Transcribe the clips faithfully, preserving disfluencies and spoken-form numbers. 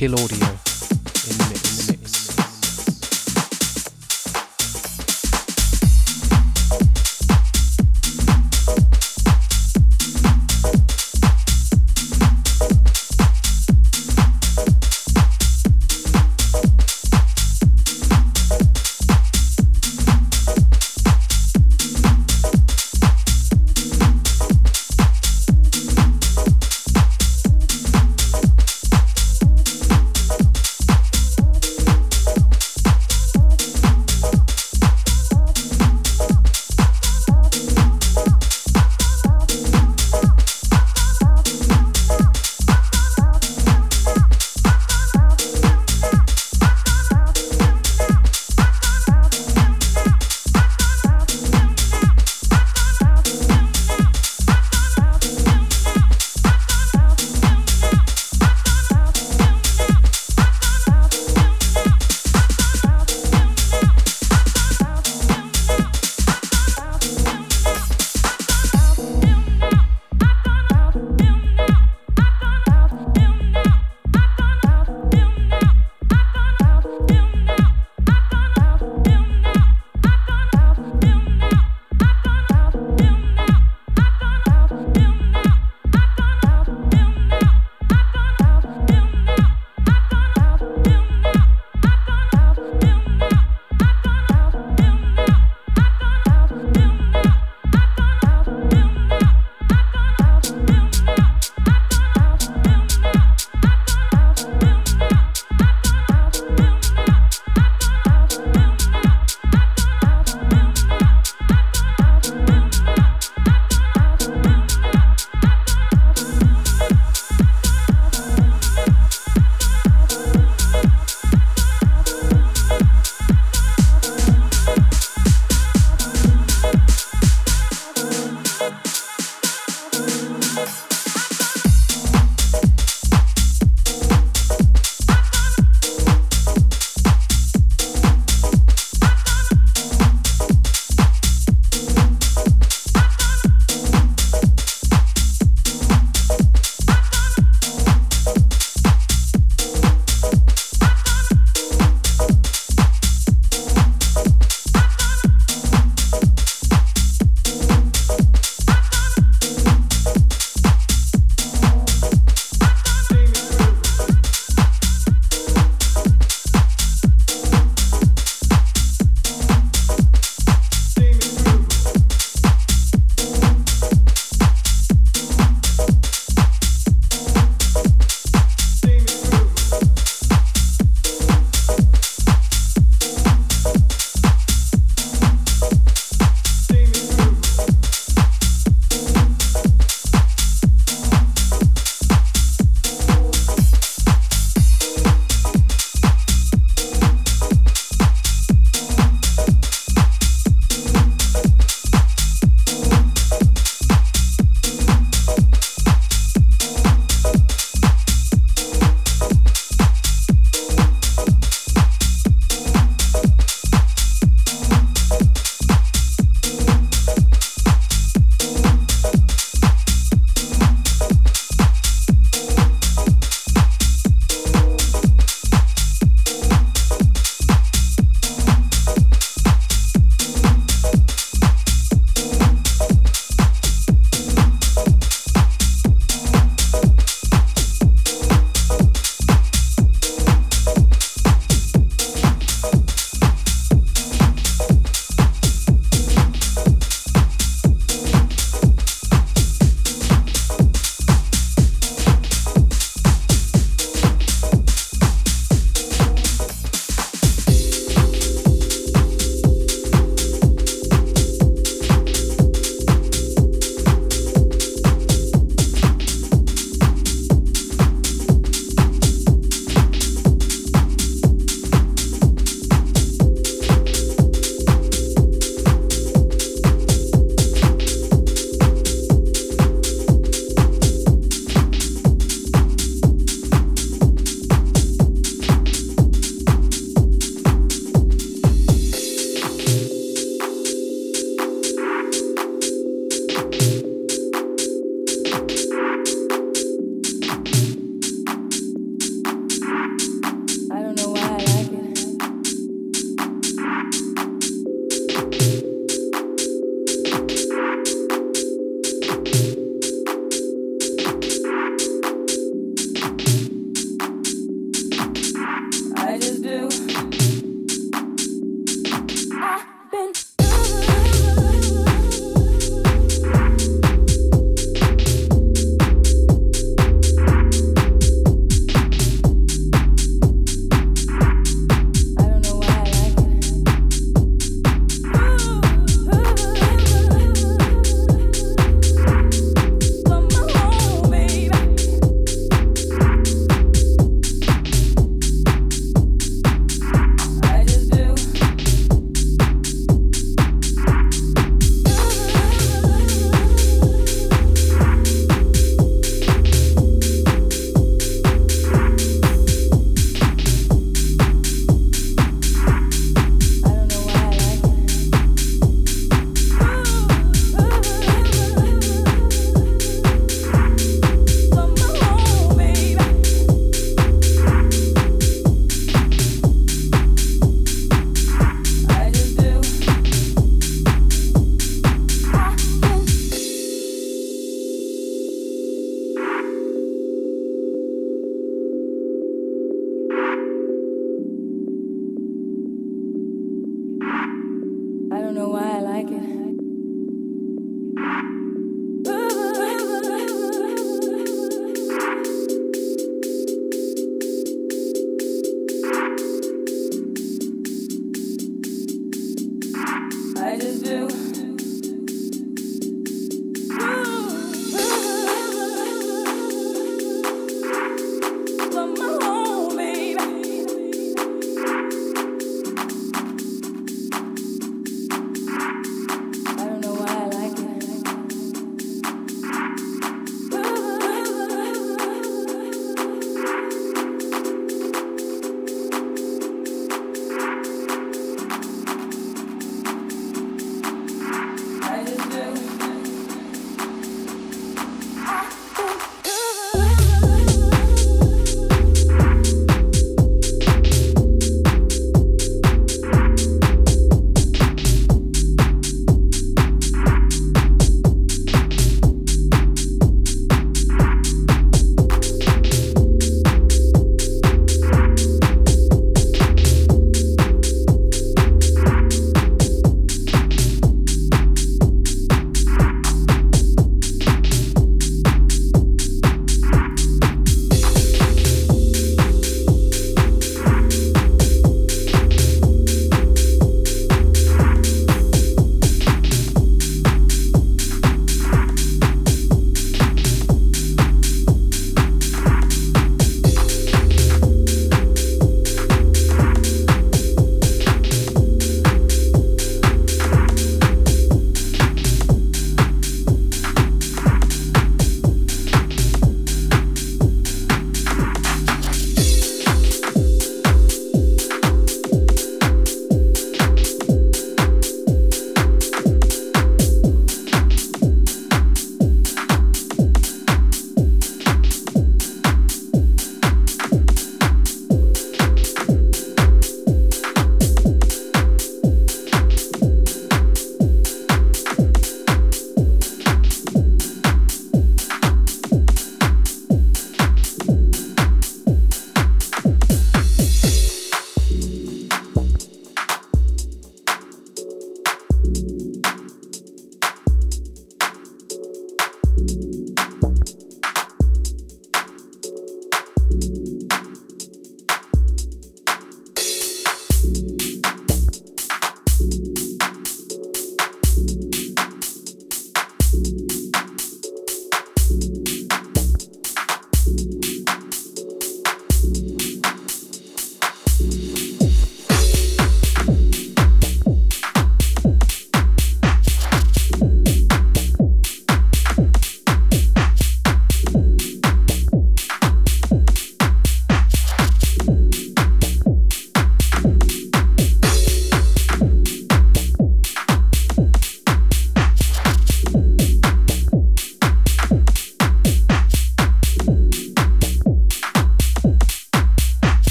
Kill Audio.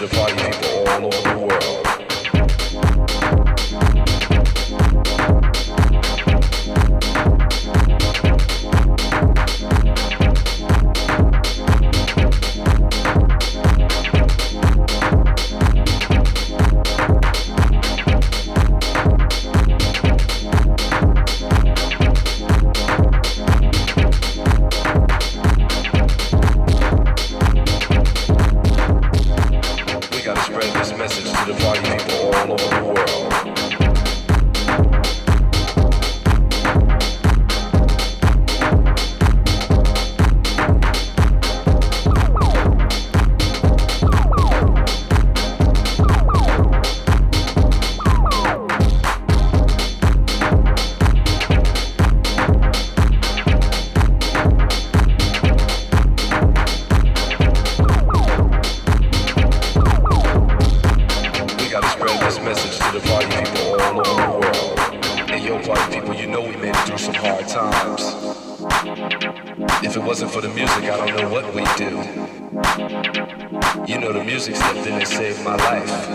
The party. matter what we do. You know, the music stepped in and saved my life.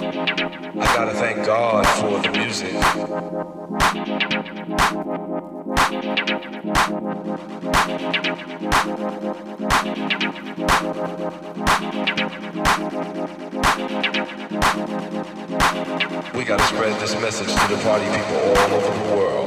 I gotta thank God for the music. We gotta spread this message to the party people all over the world.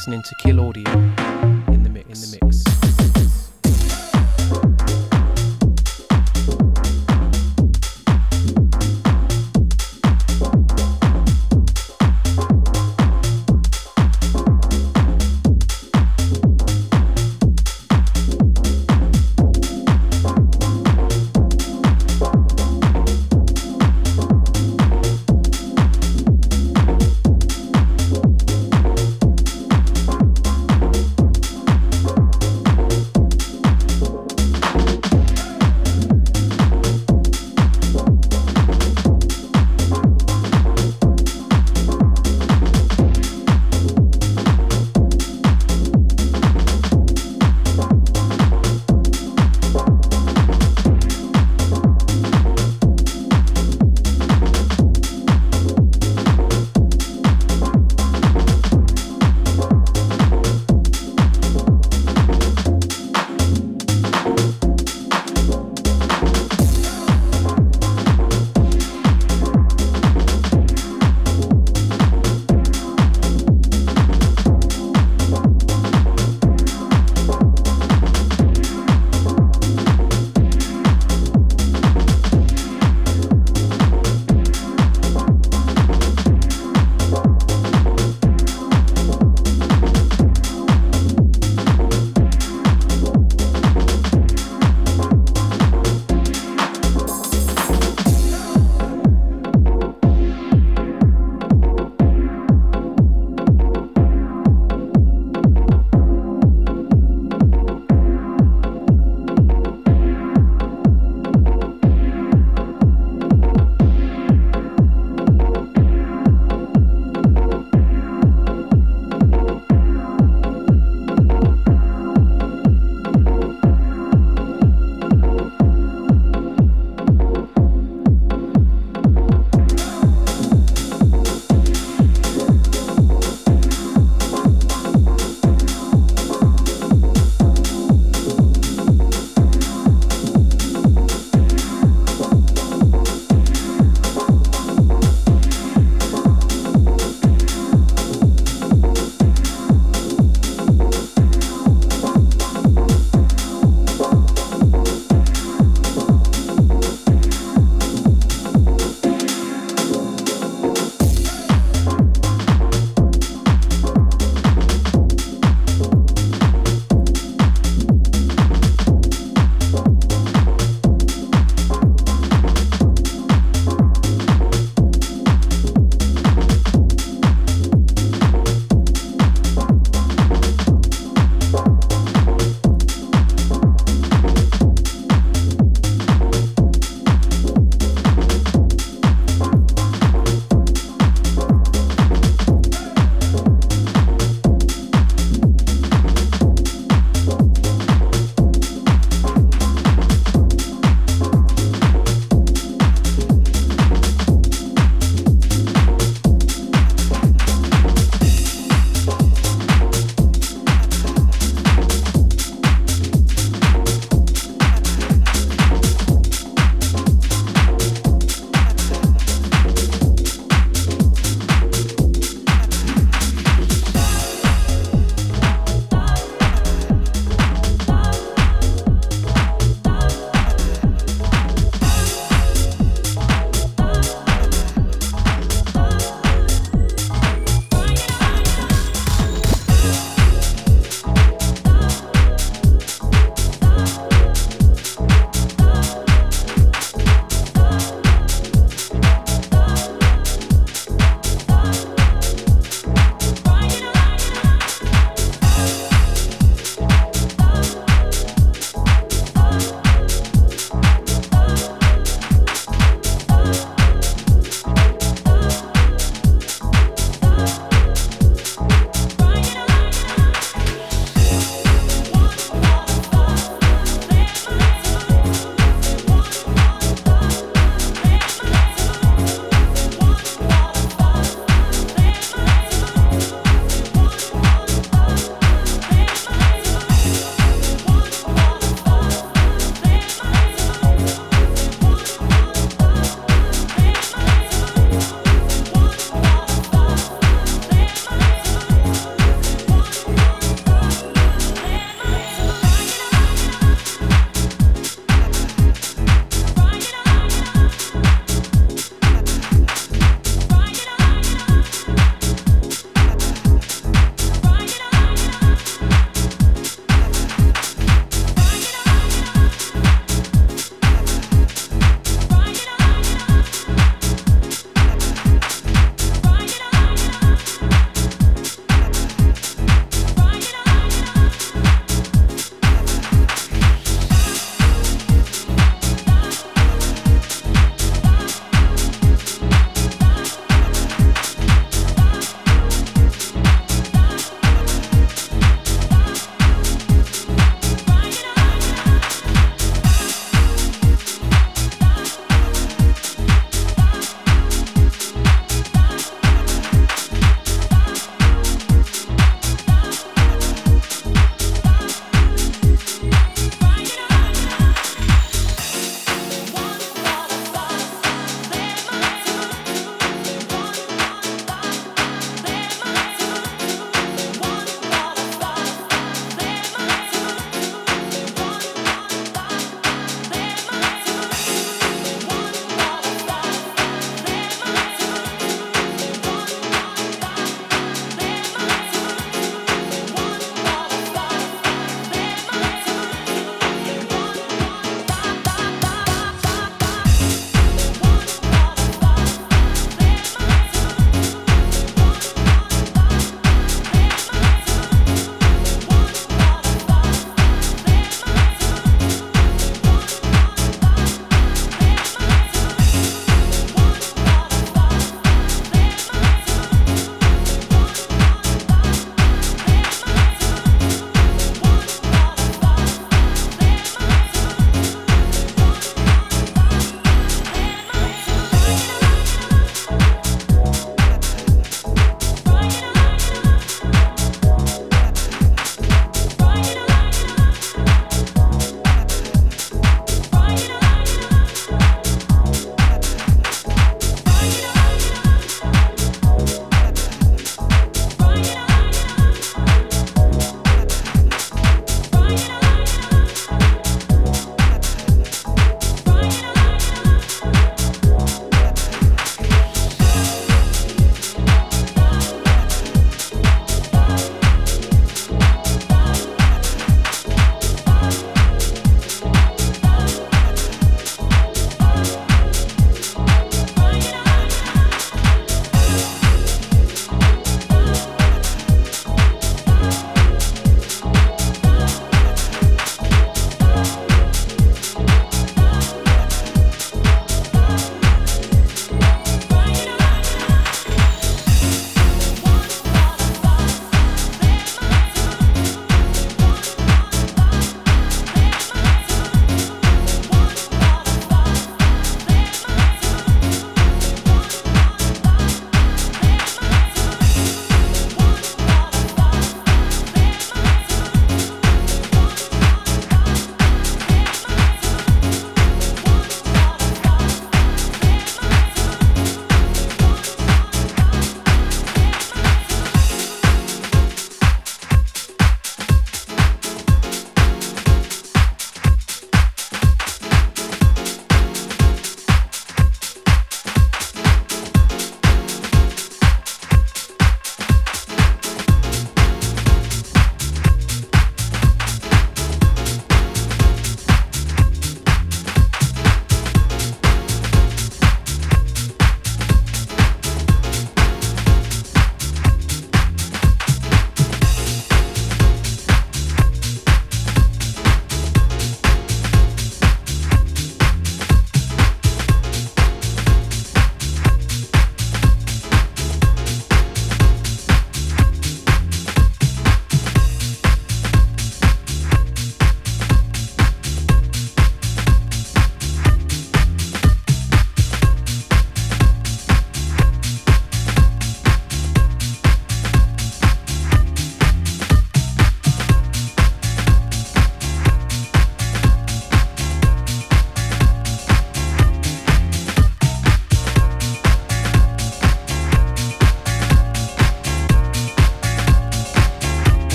listening to Kill Audio.